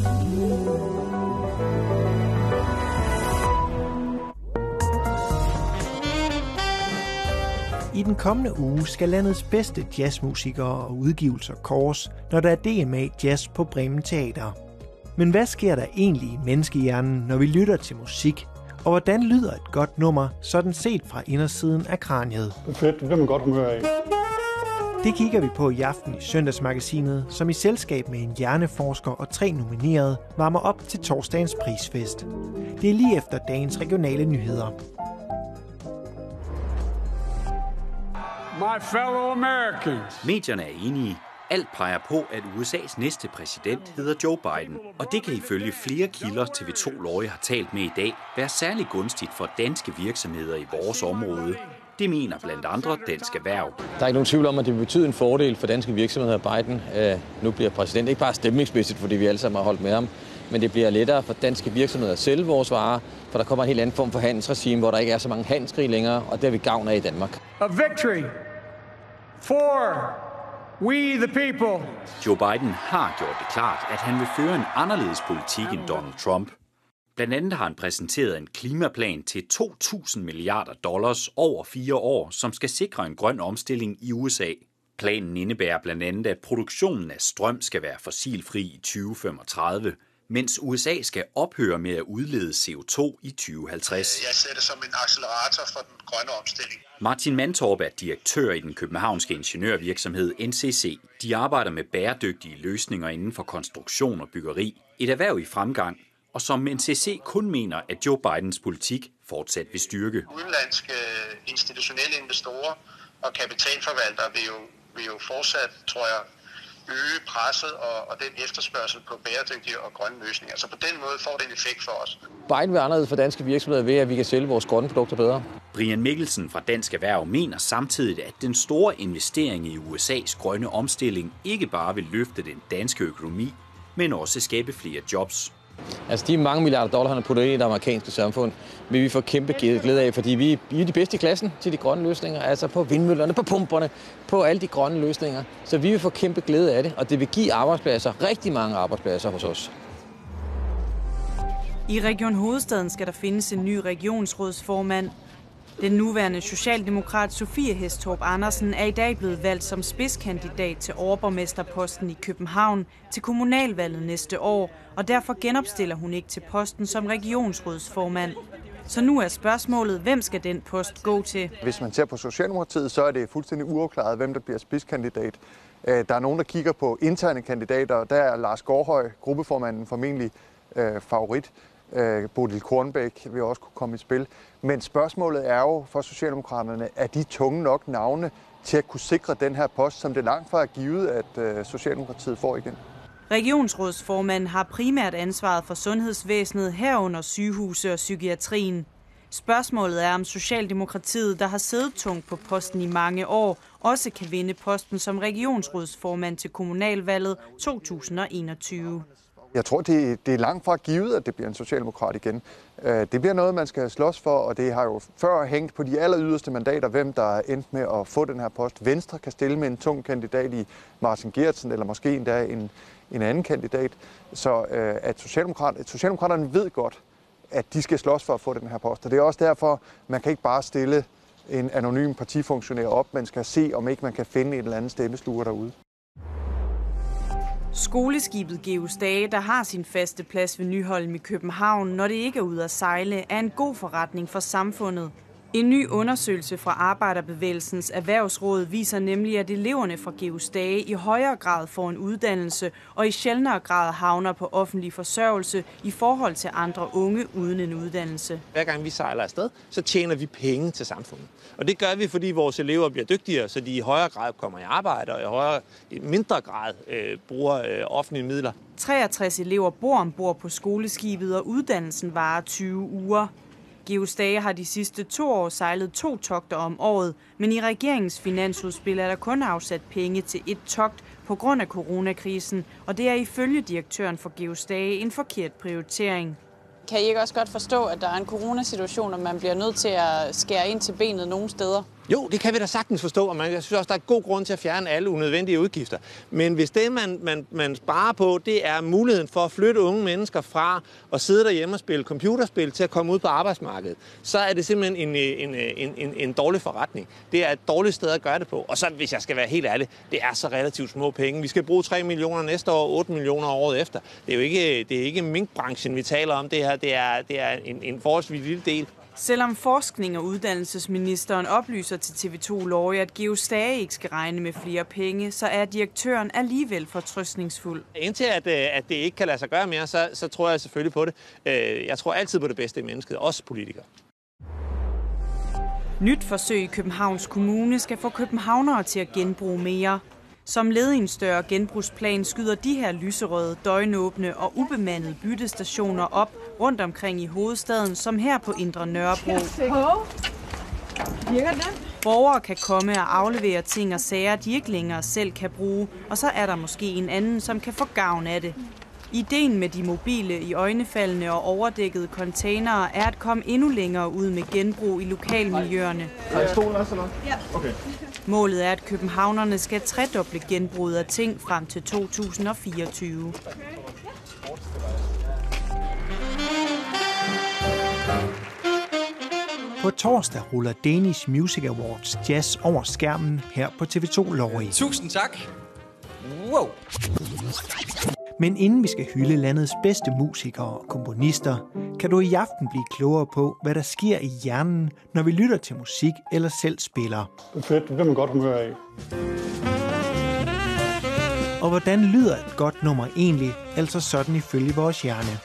I den kommende uge skal landets bedste jazzmusikere og udgivelser kåres, når der er DMA Jazz på Bremen Teater. Men hvad sker der egentlig i menneskehjernen, når vi lytter til musik? Og hvordan lyder et godt nummer, sådan set fra indersiden af kraniet? Det er fedt, det bliver man godt humør af. Det kigger vi på i aften i Søndagsmagasinet, som i selskab med en hjerneforsker og 3 nominerede varmer op til torsdagens prisfest. Det er lige efter dagens regionale nyheder. My fellow Americans. Medierne er enige. Alt peger på, at USA's næste præsident hedder Joe Biden, og det kan ifølge flere kilder TV2/Lorry har talt med i dag være særlig gunstigt for danske virksomheder i vores område. Det mener blandt andre Dansk Erhverv. Der er ikke nogen tvivl om, at det betyder en fordel for danske virksomheder, at Biden nu bliver præsident. Ikke bare stemningsmæssigt, fordi vi alle sammen har holdt med ham, men det bliver lettere for danske virksomheder at sælge vores varer, for der kommer en helt anden form for handelsregime, hvor der ikke er så mange handelskrige længere, og det har vi gavn af i Danmark. A victory for we the people. Joe Biden har gjort det klart, at han vil føre en anderledes politik end Donald Trump. Blandt andet har han præsenteret en klimaplan til $2.000 milliarder over 4 år, som skal sikre en grøn omstilling i USA. Planen indebærer blandt andet, at produktionen af strøm skal være fossilfri i 2035, mens USA skal ophøre med at udlede CO2 i 2050. Jeg ser det som en accelerator for den grønne omstilling. Martin Mantorp er direktør i den københavnske ingeniørvirksomhed NCC. De arbejder med bæredygtige løsninger inden for konstruktion og byggeri, et erhverv i fremgang, og som NCC kun mener, at Joe Bidens politik fortsat vil styrke. Udenlandske institutionelle investorer og kapitalforvaltere vil jo fortsat, tror jeg, øge presset og den efterspørgsel på bæredygtige og grønne løsninger. Så på den måde får det en effekt for os. Biden vil anderledes for danske virksomheder ved, at vi kan sælge vores grønne produkter bedre. Brian Mikkelsen fra Dansk Erhverv mener samtidig, at den store investering i USA's grønne omstilling ikke bare vil løfte den danske økonomi, men også skabe flere jobs. Altså de mange $milliarder, han har puttet ind i det amerikanske samfund, vil vi få kæmpe glæde af, fordi vi er de bedste i klassen til de grønne løsninger, altså på vindmøllerne, på pumperne, på alle de grønne løsninger. Så vi vil få kæmpe glæde af det, og det vil give arbejdspladser, rigtig mange arbejdspladser hos os. I Region Hovedstaden skal der findes en ny regionsrådsformand. Den nuværende socialdemokrat Sofie Hestrup Andersen er i dag blevet valgt som spidskandidat til overborgmesterposten i København til kommunalvalget næste år, og derfor genopstiller hun ikke til posten som regionsrådsformand. Så nu er spørgsmålet, hvem skal den post gå til? Hvis man ser på Socialdemokratiet, så er det fuldstændig uafklaret, hvem der bliver spidskandidat. Der er nogen, der kigger på interne kandidater, og der er Lars Gårdhøj, gruppeformanden, formentlig favorit. Bodil Kornbæk vil også kunne komme i spil. Men spørgsmålet er jo for Socialdemokraterne, er de tunge nok navne til at kunne sikre den her post, som det langt fra er givet, at Socialdemokratiet får igen? Regionsrådsformanden har primært ansvaret for sundhedsvæsenet, herunder sygehuse og psykiatrien. Spørgsmålet er, om Socialdemokratiet, der har siddet tungt på posten i mange år, også kan vinde posten som regionsrådsformand til kommunalvalget 2021. Jeg tror, det er langt fra givet, at det bliver en socialdemokrat igen. Det bliver noget, man skal slås for, og det har jo før hængt på de aller yderste mandater, hvem der endte med at få den her post. Venstre kan stille med en tung kandidat i Martin Geertsen, eller måske endda en anden kandidat. Så at Socialdemokraterne ved godt, at de skal slås for at få den her post. Og det er også derfor, man kan ikke bare stille en anonym partifunktionær op. Man skal se, om ikke man kan finde en eller anden stemmesluger derude. Skoleskibet Georg Stage, der har sin faste plads ved Nyholm i København, når det ikke er ude at sejle, er en god forretning for samfundet. En ny undersøgelse fra Arbejderbevægelsens Erhvervsråd viser nemlig, at eleverne fra Georg Stage i højere grad får en uddannelse og i sjældnere grad havner på offentlig forsørgelse i forhold til andre unge uden en uddannelse. Hver gang vi sejler afsted, så tjener vi penge til samfundet. Og det gør vi, fordi vores elever bliver dygtigere, så de i højere grad kommer i arbejde og i mindre grad bruger offentlige midler. 63 elever bor ombord på skoleskibet, og uddannelsen varer 20 uger. Georg Stage har de sidste 2 år sejlet 2 togter om året, men i regeringens finansudspil er der kun afsat penge til 1 togt på grund af coronakrisen, og det er ifølge direktøren for Georg Stage en forkert prioritering. Kan I ikke også godt forstå, at der er en coronasituation, og man bliver nødt til at skære ind til benet nogle steder? Jo, det kan vi da sagtens forstå, og jeg synes også, der er god grund til at fjerne alle unødvendige udgifter. Men hvis det, man sparer på, det er muligheden for at flytte unge mennesker fra at sidde derhjemme og spille computerspil til at komme ud på arbejdsmarkedet, så er det simpelthen en dårlig forretning. Det er et dårligt sted at gøre det på. Og så, hvis jeg skal være helt ærlig, det er så relativt små penge. Vi skal bruge 3 millioner næste år, 8 millioner året efter. Det er jo ikke, det er ikke minkbranchen, vi taler om det her. Det er en forholdsvis lille del. Selvom forskning og uddannelsesministeren oplyser til TV2/Lorry, at Georg Stage ikke skal regne med flere penge, så er direktøren alligevel fortrøstningsfuld. Indtil at det ikke kan lade sig gøre mere, så tror jeg selvfølgelig på det. Jeg tror altid på det bedste i mennesket, også politikere. Nyt forsøg i Københavns Kommune skal få københavnere til at genbruge mere. Som led i en større genbrugsplan skyder de her lyserøde, døgnåbne og ubemandede byttestationer op rundt omkring i hovedstaden, som her på Indre Nørrebro. Borgere kan komme og aflevere ting og sager, de ikke længere selv kan bruge, og så er der måske en anden, som kan få gavn af det. Ideen med de mobile, iøjnefaldende og overdækkede containere er at komme endnu længere ud med genbrug i lokalmiljøerne. Okay. Målet er, at københavnerne skal tredoble genbruget af ting frem til 2024. På torsdag ruller Danish Music Awards Jazz over skærmen her på TV2/Lorry. Tusind tak. Wow. Men inden vi skal hylde landets bedste musikere og komponister, kan du i aften blive klogere på, hvad der sker i hjernen, når vi lytter til musik eller selv spiller. Det er fedt, det bliver man godt humør af. Og hvordan lyder et godt nummer egentlig, altså sådan ifølge vores hjerne?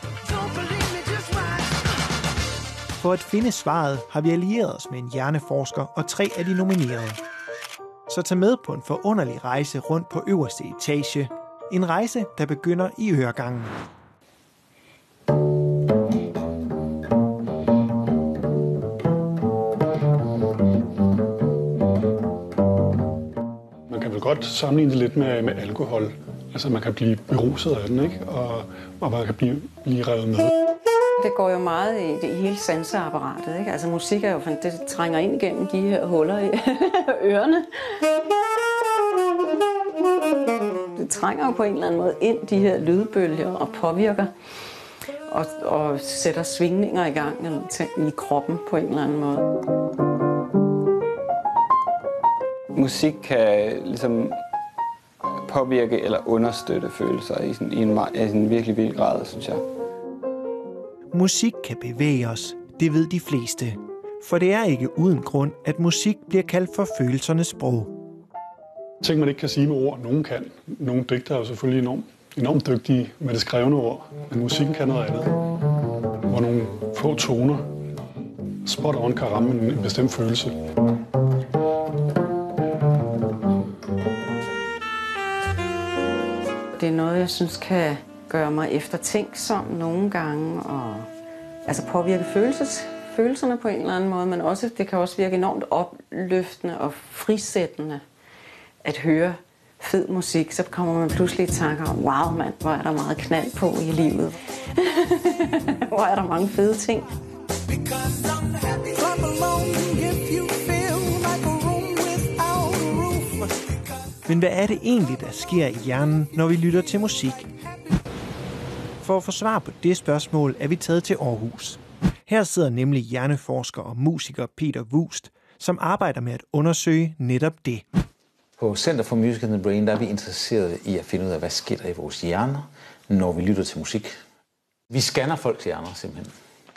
For at finde svaret har vi allieret os med en hjerneforsker og 3 af de nominerede. Så tag med på en forunderlig rejse rundt på øverste etage. En rejse, der begynder i øregangen. Man kan vel godt sammenligne det lidt med alkohol. Altså man kan blive beruset af den, ikke? Og man kan blive revet med. Det går jo meget i det hele sanseapparatet, ikke? Altså musik er jo, det trænger ind gennem de her huller i ørerne. Det trænger jo på en eller anden måde ind de her lydbølger og påvirker og sætter svingninger i gang i kroppen på en eller anden måde. Musik kan ligesom påvirke eller understøtte følelser i en virkelig vild grad, synes jeg. Musik kan bevæge os, det ved de fleste. For det er ikke uden grund, at musik bliver kaldt for følelsernes sprog. Ting, man ikke kan sige med ord, nogen kan. Nogle digtere er selvfølgelig enormt dygtige med det skrevne ord, men musikken kan noget andet. Hvor nogle få toner spot on kan ramme en bestemt følelse. Det er noget, jeg synes kan gøre mig eftertænksom nogle gange, og altså påvirke følelserne på en eller anden måde, men også, det kan også virke enormt opløftende og frisættende. At høre fed musik, så kommer man pludselig i tanker om, wow mand, hvor er der meget knald på i livet. Hvor er der mange fede ting. Men hvad er det egentlig, der sker i hjernen, når vi lytter til musik? For at få svar på det spørgsmål, er vi taget til Aarhus. Her sidder nemlig hjerneforsker og musiker Peter Vust, som arbejder med at undersøge netop det. På Center for Music and the Brain, der er vi interesserede i at finde ud af, hvad sker der i vores hjerner, når vi lytter til musik. Vi scanner folks hjerner simpelthen.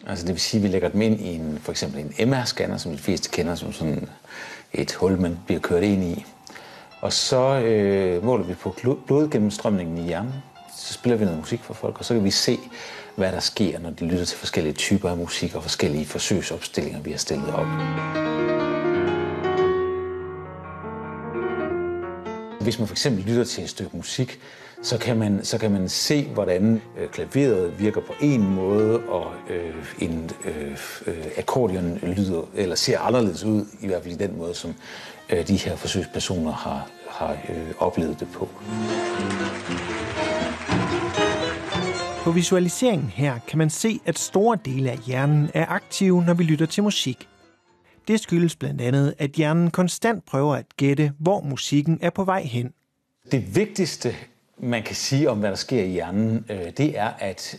Altså det vil sige, at vi lægger dem ind i for eksempel en MR-scanner, som de fleste kender som sådan et hul, man bliver kørt ind i. Og så måler vi på blodgennemstrømningen i hjernen. Så spiller vi noget musik for folk, og så kan vi se, hvad der sker, når de lytter til forskellige typer af musik og forskellige forsøgsopstillinger, vi har stillet op. Hvis man for eksempel lytter til et stykke musik, så kan man se, hvordan klaveret virker på en måde, og akkordeon lyder, eller ser anderledes ud, i hvert fald i den måde, som de her forsøgspersoner har oplevet det på. På visualiseringen her kan man se, at store dele af hjernen er aktive, når vi lytter til musik. Det skyldes blandt andet, at hjernen konstant prøver at gætte, hvor musikken er på vej hen. Det vigtigste, man kan sige om, hvad der sker i hjernen, det er, at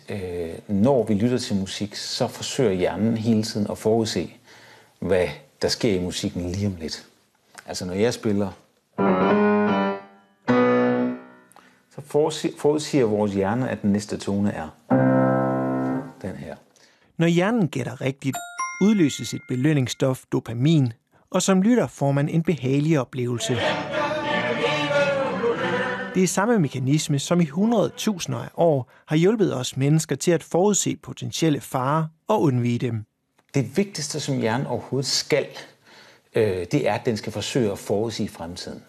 når vi lytter til musik, så forsøger hjernen hele tiden at forudse, hvad der sker i musikken lige om lidt. Altså når jeg spiller, så forudsiger vores hjerne, at den næste tone er den her. Når hjernen gætter rigtigt, udløses et belønningsstof, dopamin, og som lytter får man en behagelig oplevelse. Det er samme mekanisme, som i 100.000 af år har hjulpet os mennesker til at forudse potentielle farer og undvige dem. Det vigtigste, som hjernen overhovedet skal, det er, at den skal forsøge at forudsige fremtiden.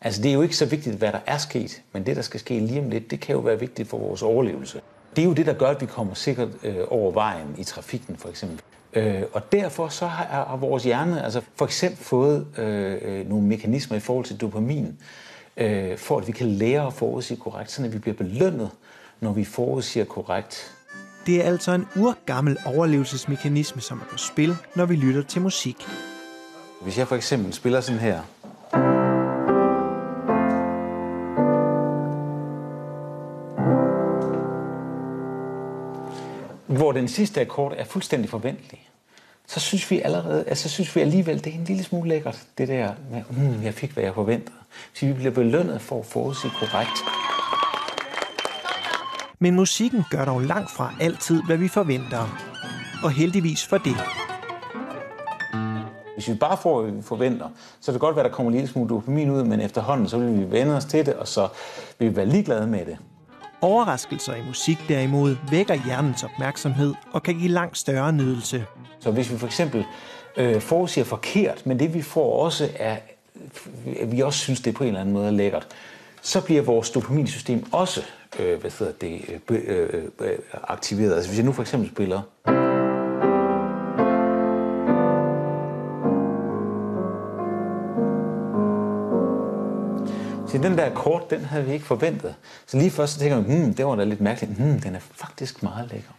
Altså, det er jo ikke så vigtigt, hvad der er sket, men det, der skal ske lige om lidt, det kan jo være vigtigt for vores overlevelse. Det er jo det, der gør, at vi kommer sikkert over vejen i trafikken, for eksempel. Og derfor så har vores hjerne altså for eksempel fået nogle mekanismer i forhold til dopamin, for at vi kan lære at forudsige korrekt, så vi bliver belønnet, når vi forudsiger korrekt. Det er altså en urgammel overlevelsesmekanisme, som er på spil, når vi lytter til musik. Hvis jeg for eksempel spiller sådan her, hvor den sidste akkord er fuldstændig forventelig, så synes vi allerede, altså synes vi alligevel, det er en lille smule lækkert, det der med, jeg fik, hvad jeg forventede. Så vi bliver belønnet for at forudsige korrekt. Men musikken gør dog langt fra altid, hvad vi forventer. Og heldigvis for det. Hvis vi bare får, hvad vi forventer, så er det godt, at der kommer en lille smule dopamin ud, men efterhånden så vil vi vende os til det, og så vil vi være ligeglade med det. Overraskelser i musik derimod vækker hjernens opmærksomhed og kan give langt større nydelse. Så hvis vi for eksempel forudsiger forkert, men det vi får også er, at vi også synes, det på en eller anden måde er lækkert, så bliver vores dopaminsystem også aktiveret. Altså hvis jeg nu for eksempel spiller, så den der akkord, den havde vi ikke forventet. Så lige først så tænker man, det var da lidt mærkeligt. Den er faktisk meget lækker.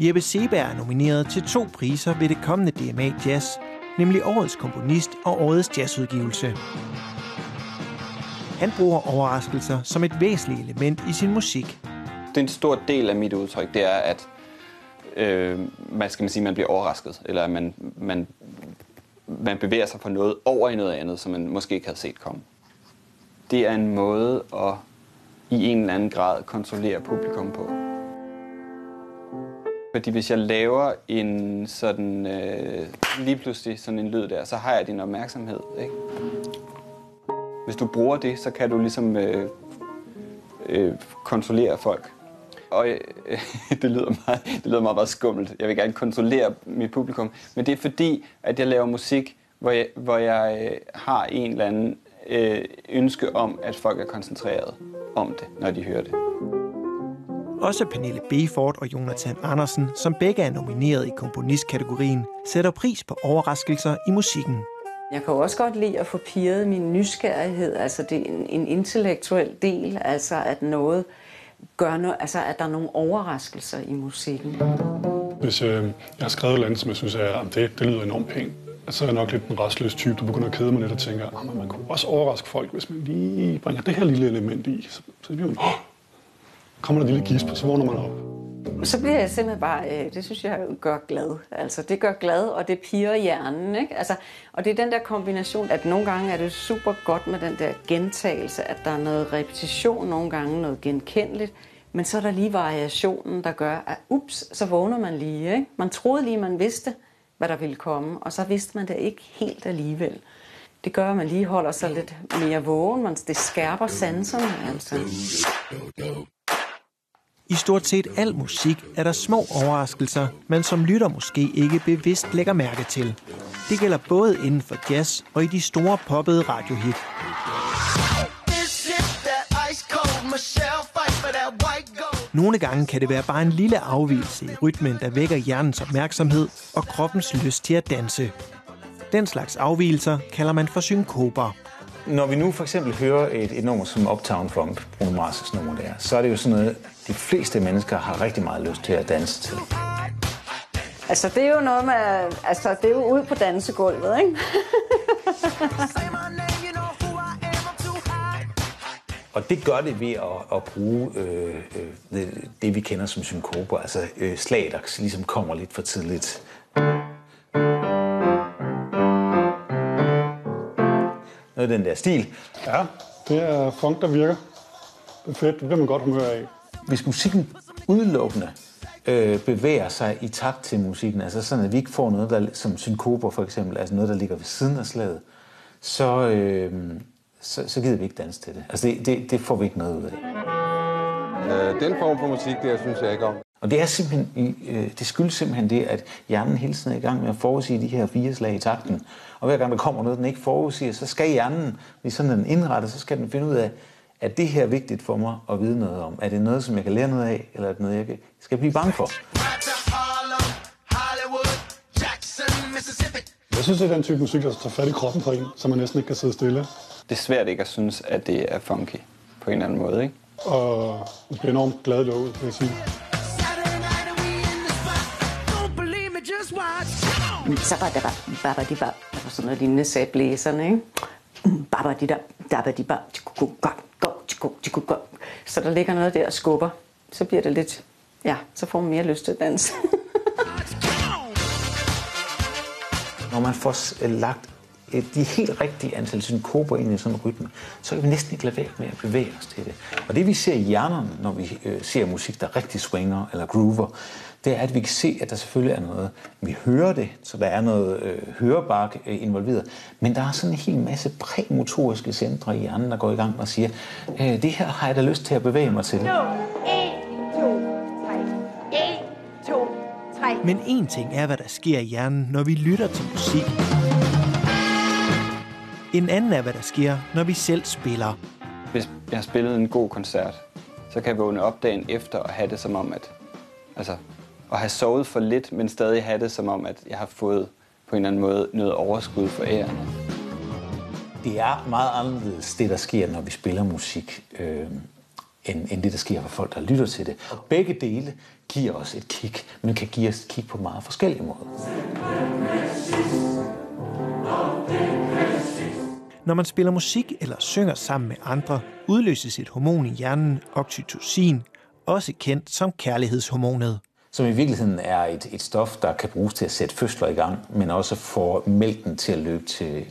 Jeppe Seberg er nomineret til 2 priser ved det kommende DMA Jazz, nemlig Årets Komponist og Årets Jazzudgivelse. Han bruger overraskelser som et væsentligt element i sin musik. Det er en stor del af mit udtryk, det er, at man bliver overrasket, eller at man bevæger sig fra noget over i noget andet, som man måske ikke havde set komme. Det er en måde at i en eller anden grad kontrollere publikum på. Fordi hvis jeg laver en sådan, lige pludselig sådan en lyd der, så har jeg din opmærksomhed, ikke? Hvis du bruger det, så kan du ligesom kontrollere folk. Og det lyder meget skummelt. Jeg vil gerne kontrollere mit publikum. Men det er fordi, at jeg laver musik, hvor jeg har en eller anden ønske om, at folk er koncentreret om det, når de hører det. Også Pernille Befort og Jonathan Andersen, som begge er nomineret i komponistkategorien, sætter pris på overraskelser i musikken. Jeg kan også godt lide at få pirret min nysgerrighed, altså det er en intellektuel del, altså at noget gør noget, altså at der er nogle overraskelser i musikken. Hvis jeg har skrevet et eller andet, som jeg synes, at det lyder enormt pænt, så er jeg nok lidt en rastløs type, der begynder at kede mig lidt og tænker, at man kunne også overraske folk, hvis man lige bringer det her lille element i, så bliver man, kommer der en lille gisp, så vågner man op. Så bliver jeg simpelthen bare, det synes jeg gør glad. Altså det gør glad, og det piger hjernen, ikke? Altså, og det er den der kombination, at nogle gange er det super godt med den der gentagelse, at der er noget repetition, nogle gange noget genkendeligt, men så er der lige variationen, der gør, at ups, så vågner man lige, ikke? Man troede lige, man vidste, hvad der ville komme, og så vidste man det ikke helt alligevel. Det gør, at man lige holder sig lidt mere vågen, men det skærper sanserne, altså. I stort set al musik er der små overraskelser, man som lytter måske ikke bevidst lægger mærke til. Det gælder både inden for jazz og i de store poppede radiohit. Nogle gange kan det være bare en lille afvigelse i rytmen, der vækker hjernens opmærksomhed og kroppens lyst til at danse. Den slags afvigelser kalder man for synkoper. Når vi nu for eksempel hører et nummer som Uptown Funk, Bruno Mars' nummer der, så er det jo sådan noget, de fleste mennesker har rigtig meget lyst til at danse til. Altså det er jo noget med, altså det er jo ude på dansegulvet, ikke? Og det gør det ved at bruge det, vi kender som synkoper, altså slag, der ligesom kommer lidt for tidligt. Noget af den der stil. Ja, det er funk, der virker. Det er fedt, det bliver man godt humør af. Hvis musikken udelukkende bevæger sig i takt til musikken, altså sådan, at vi ikke får noget, der, som synkoper for eksempel, altså noget, der ligger ved siden af slaget, så gider vi ikke danse til det. Altså det får vi ikke noget ud af. Den form for musik, det jeg synes jeg ikke om. Og det er simpelthen, det skyldes simpelthen det, at hjernen hele tiden er i gang med at forudsige de her 4 slag i takten. Og hver gang der kommer noget, den ikke forudsiger, så skal hjernen, hvis sådan den indretter, så skal den finde ud af, er det her vigtigt for mig at vide noget om? Er det noget, som jeg kan lære noget af, eller er det noget, jeg skal blive bange for? Jeg synes, det er den type musik, der tager fat i kroppen på en, så man næsten ikke kan sidde stille. Det er svært ikke at synes, at det er funky på en eller anden måde, ikke? Og det bliver enormt glad lukket, kan jeg sige. Men så var der bare sådan noget lignende, sagde blæserne, ikke? Bare de der, bare de der. Så der ligger noget der og skubber. Så bliver det lidt, ja, så får man mere lyst til at danse. Når man får lagt de helt rigtige antal synkoper ind i sådan en rytme, så kan vi næsten ikke lade være med at bevæge os til det. Og det vi ser i hjernerne, når vi ser musik, der rigtig swinger eller groover, det er, at vi kan se, at der selvfølgelig er noget, vi hører det, så der er noget hørebark involveret, men der er sådan en hel masse præmotoriske centre i hjernen, der går i gang og siger, det her har jeg da lyst til at bevæge mig til. 1, 2, 3, 1, 2, 3. Men en ting er, hvad der sker i hjernen, når vi lytter til musik. En anden er, hvad der sker, når vi selv spiller. Hvis jeg har spillet en god koncert, så kan jeg vågne op dagen efter og have det som om, at og have sovet for lidt, men stadig have det som om, at jeg har fået på en eller anden måde noget overskud for ærerne. Det er meget anderledes, det der sker, når vi spiller musik, end det, der sker for folk, der lytter til det. Og begge dele giver os et kick, men kan give os et kick på meget forskellige måder. Når man spiller musik eller synger sammen med andre, udløses et hormon i hjernen, oxytocin, også kendt som kærlighedshormonet. Som i virkeligheden er et stof, der kan bruges til at sætte fødsler i gang, men også får mælken til at løbe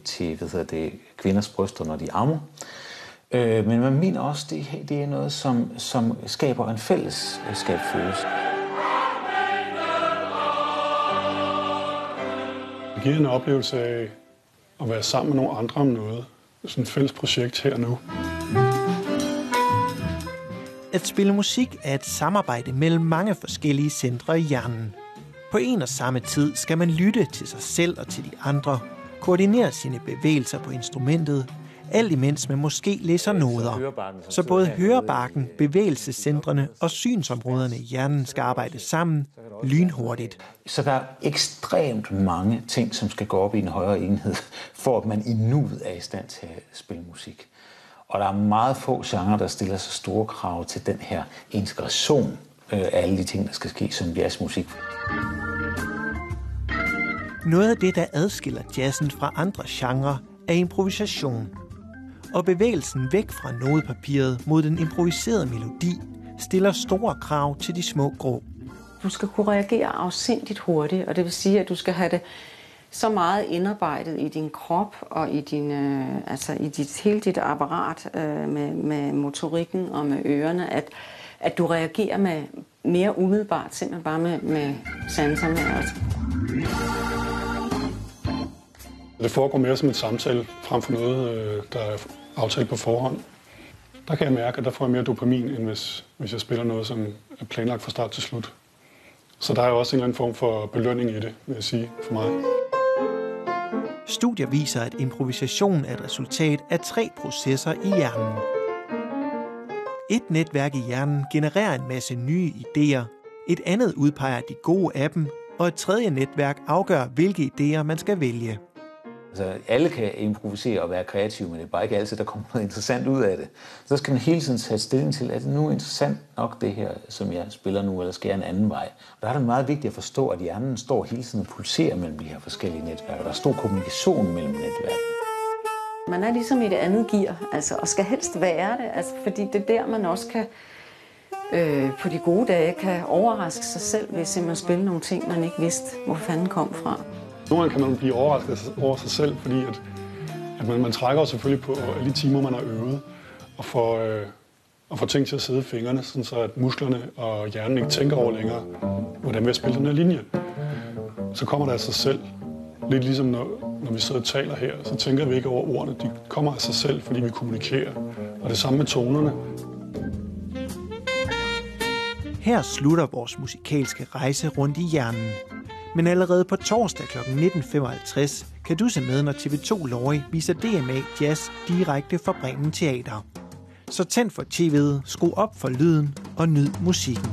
til kvinders bryster, når de ammer. Men man mener også, det er noget, som skaber en fællesskabsfølelse. Det giver en oplevelse af at være sammen med nogle andre om noget. Sådan et fælles projekt her nu. At spille musik er et samarbejde mellem mange forskellige centre i hjernen. På en og samme tid skal man lytte til sig selv og til de andre, koordinere sine bevægelser på instrumentet, alt imens man måske læser noder. Så både hørebarken, bevægelsescentrene og synsområderne i hjernen skal arbejde sammen lynhurtigt. Så der er ekstremt mange ting, som skal gå op i en højere enhed, for at man i nuet er i stand til at spille musik. Og der er meget få genrer, der stiller så store krav til den her integration af alle de ting, der skal ske som jazzmusik. Noget af det, der adskiller jazzen fra andre genrer, er improvisation. Og bevægelsen væk fra nodepapiret mod den improviserede melodi stiller store krav til de små grå. Du skal kunne reagere afsindigt hurtigt, og det vil sige, at du skal have det så meget indarbejdet i din krop og i din, hele dit apparat med motorikken og med ørerne, at du reagerer med mere umiddelbart, simpelthen bare med sanserne. Det foregår mere som et samtale frem for noget, der er aftalt på forhånd. Der kan jeg mærke, at der får jeg mere dopamin, end hvis jeg spiller noget, som er planlagt fra start til slut. Så der er også en eller anden form for belønning i det, vil jeg sige, for mig. Studier viser, at improvisation er et resultat af 3 processer i hjernen. Et netværk i hjernen genererer en masse nye idéer, et andet udpeger de gode af dem, og et tredje netværk afgør, hvilke idéer man skal vælge. Altså, alle kan improvisere og være kreative, men det er bare ikke altid, der kommer noget interessant ud af det. Så skal man hele tiden tage stilling til, er det nu interessant nok det her, som jeg spiller nu, eller skal jeg en anden vej? Og der er det meget vigtigt at forstå, at hjernen står hele tiden og pulserer mellem de her forskellige netværk, og der er stor kommunikation mellem netværkene. Man er ligesom i det andet gear, altså, og skal helst være det, altså, fordi det er der, man også kan, på de gode dage, kan overraske sig selv ved simpelthen at spille nogle ting, man ikke vidste, hvor fanden kom fra. Nogle gange kan man blive overrasket over sig selv, fordi at man trækker selvfølgelig på alle de timer, man har øvet, og får ting til at sidde i fingrene, sådan så at musklerne og hjernen ikke tænker over længere, hvordan vil jeg spille den her linje. Så kommer det af sig selv. Lidt ligesom når vi sidder og taler her, så tænker vi ikke over ordene. De kommer af sig selv, fordi vi kommunikerer. Og det samme med tonerne. Her slutter vores musikalske rejse rundt i hjernen. Men allerede på torsdag kl. 19.55 kan du se med, når TV2/Lorry viser DMA Jazz direkte fra Bremen Teater. Så tænd for tv'et, skru op for lyden og nyd musikken.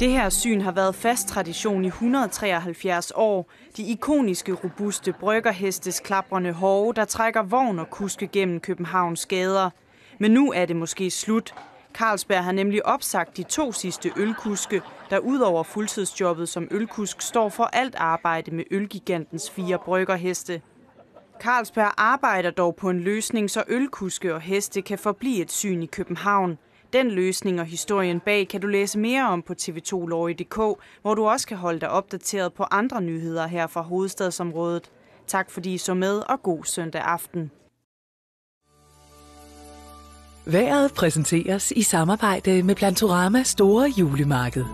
Det her syn har været fast tradition i 173 år. De ikoniske, robuste bryggerhestes klaprende hove, der trækker vogn og kuske gennem Københavns gader. Men nu er det måske slut. Carlsberg har nemlig opsagt de 2 sidste ølkuske, der udover fuldtidsjobbet som ølkusk står for alt arbejde med ølgigantens 4 bryggerheste. Carlsberg arbejder dog på en løsning, så ølkuske og heste kan forblive et syn i København. Den løsning og historien bag kan du læse mere om på TV2/Lorry.dk, hvor du også kan holde dig opdateret på andre nyheder her fra hovedstadsområdet. Tak fordi I så med, og god søndag aften. Vejret præsenteres i samarbejde med Plantorama Store Julemarked.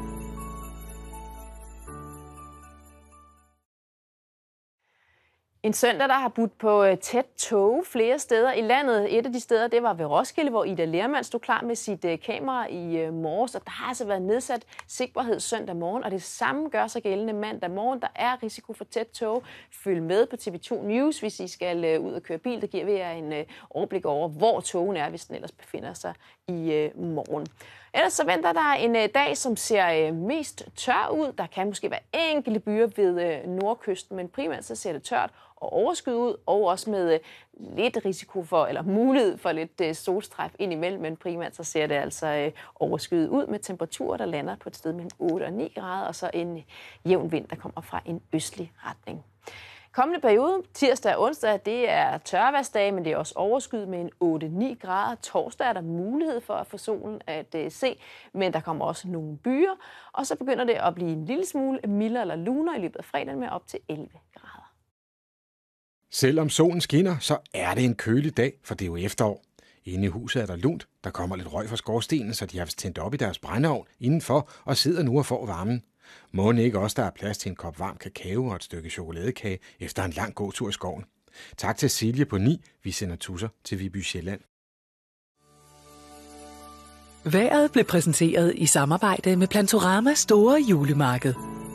En søndag, der har budt på tæt tåge flere steder i landet. Et af de steder, det var ved Roskilde, hvor Ida Lermand stod klar med sit kamera i morges. Og der har altså været nedsat sigtbarhed søndag morgen, og det samme gør sig gældende mandag morgen. Der er risiko for tæt tåge. Følg med på TV2 News, hvis I skal ud og køre bil. Der giver vi jer en overblik over, hvor tågen er, hvis den ellers befinder sig i morgen. Ellers så venter der en dag, som ser mest tør ud. Der kan måske være enkelte byer ved nordkysten, men primært så ser det tørt og overskyet ud, og også med lidt risiko for, eller mulighed for lidt solstrejf indimellem, men primært så ser det altså overskyet ud med temperaturer, der lander på et sted mellem 8 og 9 grader, og så en jævn vind, der kommer fra en østlig retning. Kommende periode, tirsdag og onsdag, det er tørværsdage, men det er også overskyet med en 8-9 grader. Torsdag er der mulighed for at få solen at se, men der kommer også nogle byer. Og så begynder det at blive en lille smule mildere eller lunere i løbet af fredagen med op til 11 grader. Selvom solen skinner, så er det en kølig dag, for det er jo efterår. Inde i huset er der lunt, der kommer lidt røg fra skorstenen, så de har tændt op i deres brændeovn indenfor og sidder nu og får varmen. Må ikke også, der er plads til en kop varm kakao og et stykke chokoladekage efter en lang gåtur i skoven. Tak til Silje på 9. Vi sender tusser til Viby Sjælland. Vejret blev præsenteret i samarbejde med Plantorama Store Julemarked.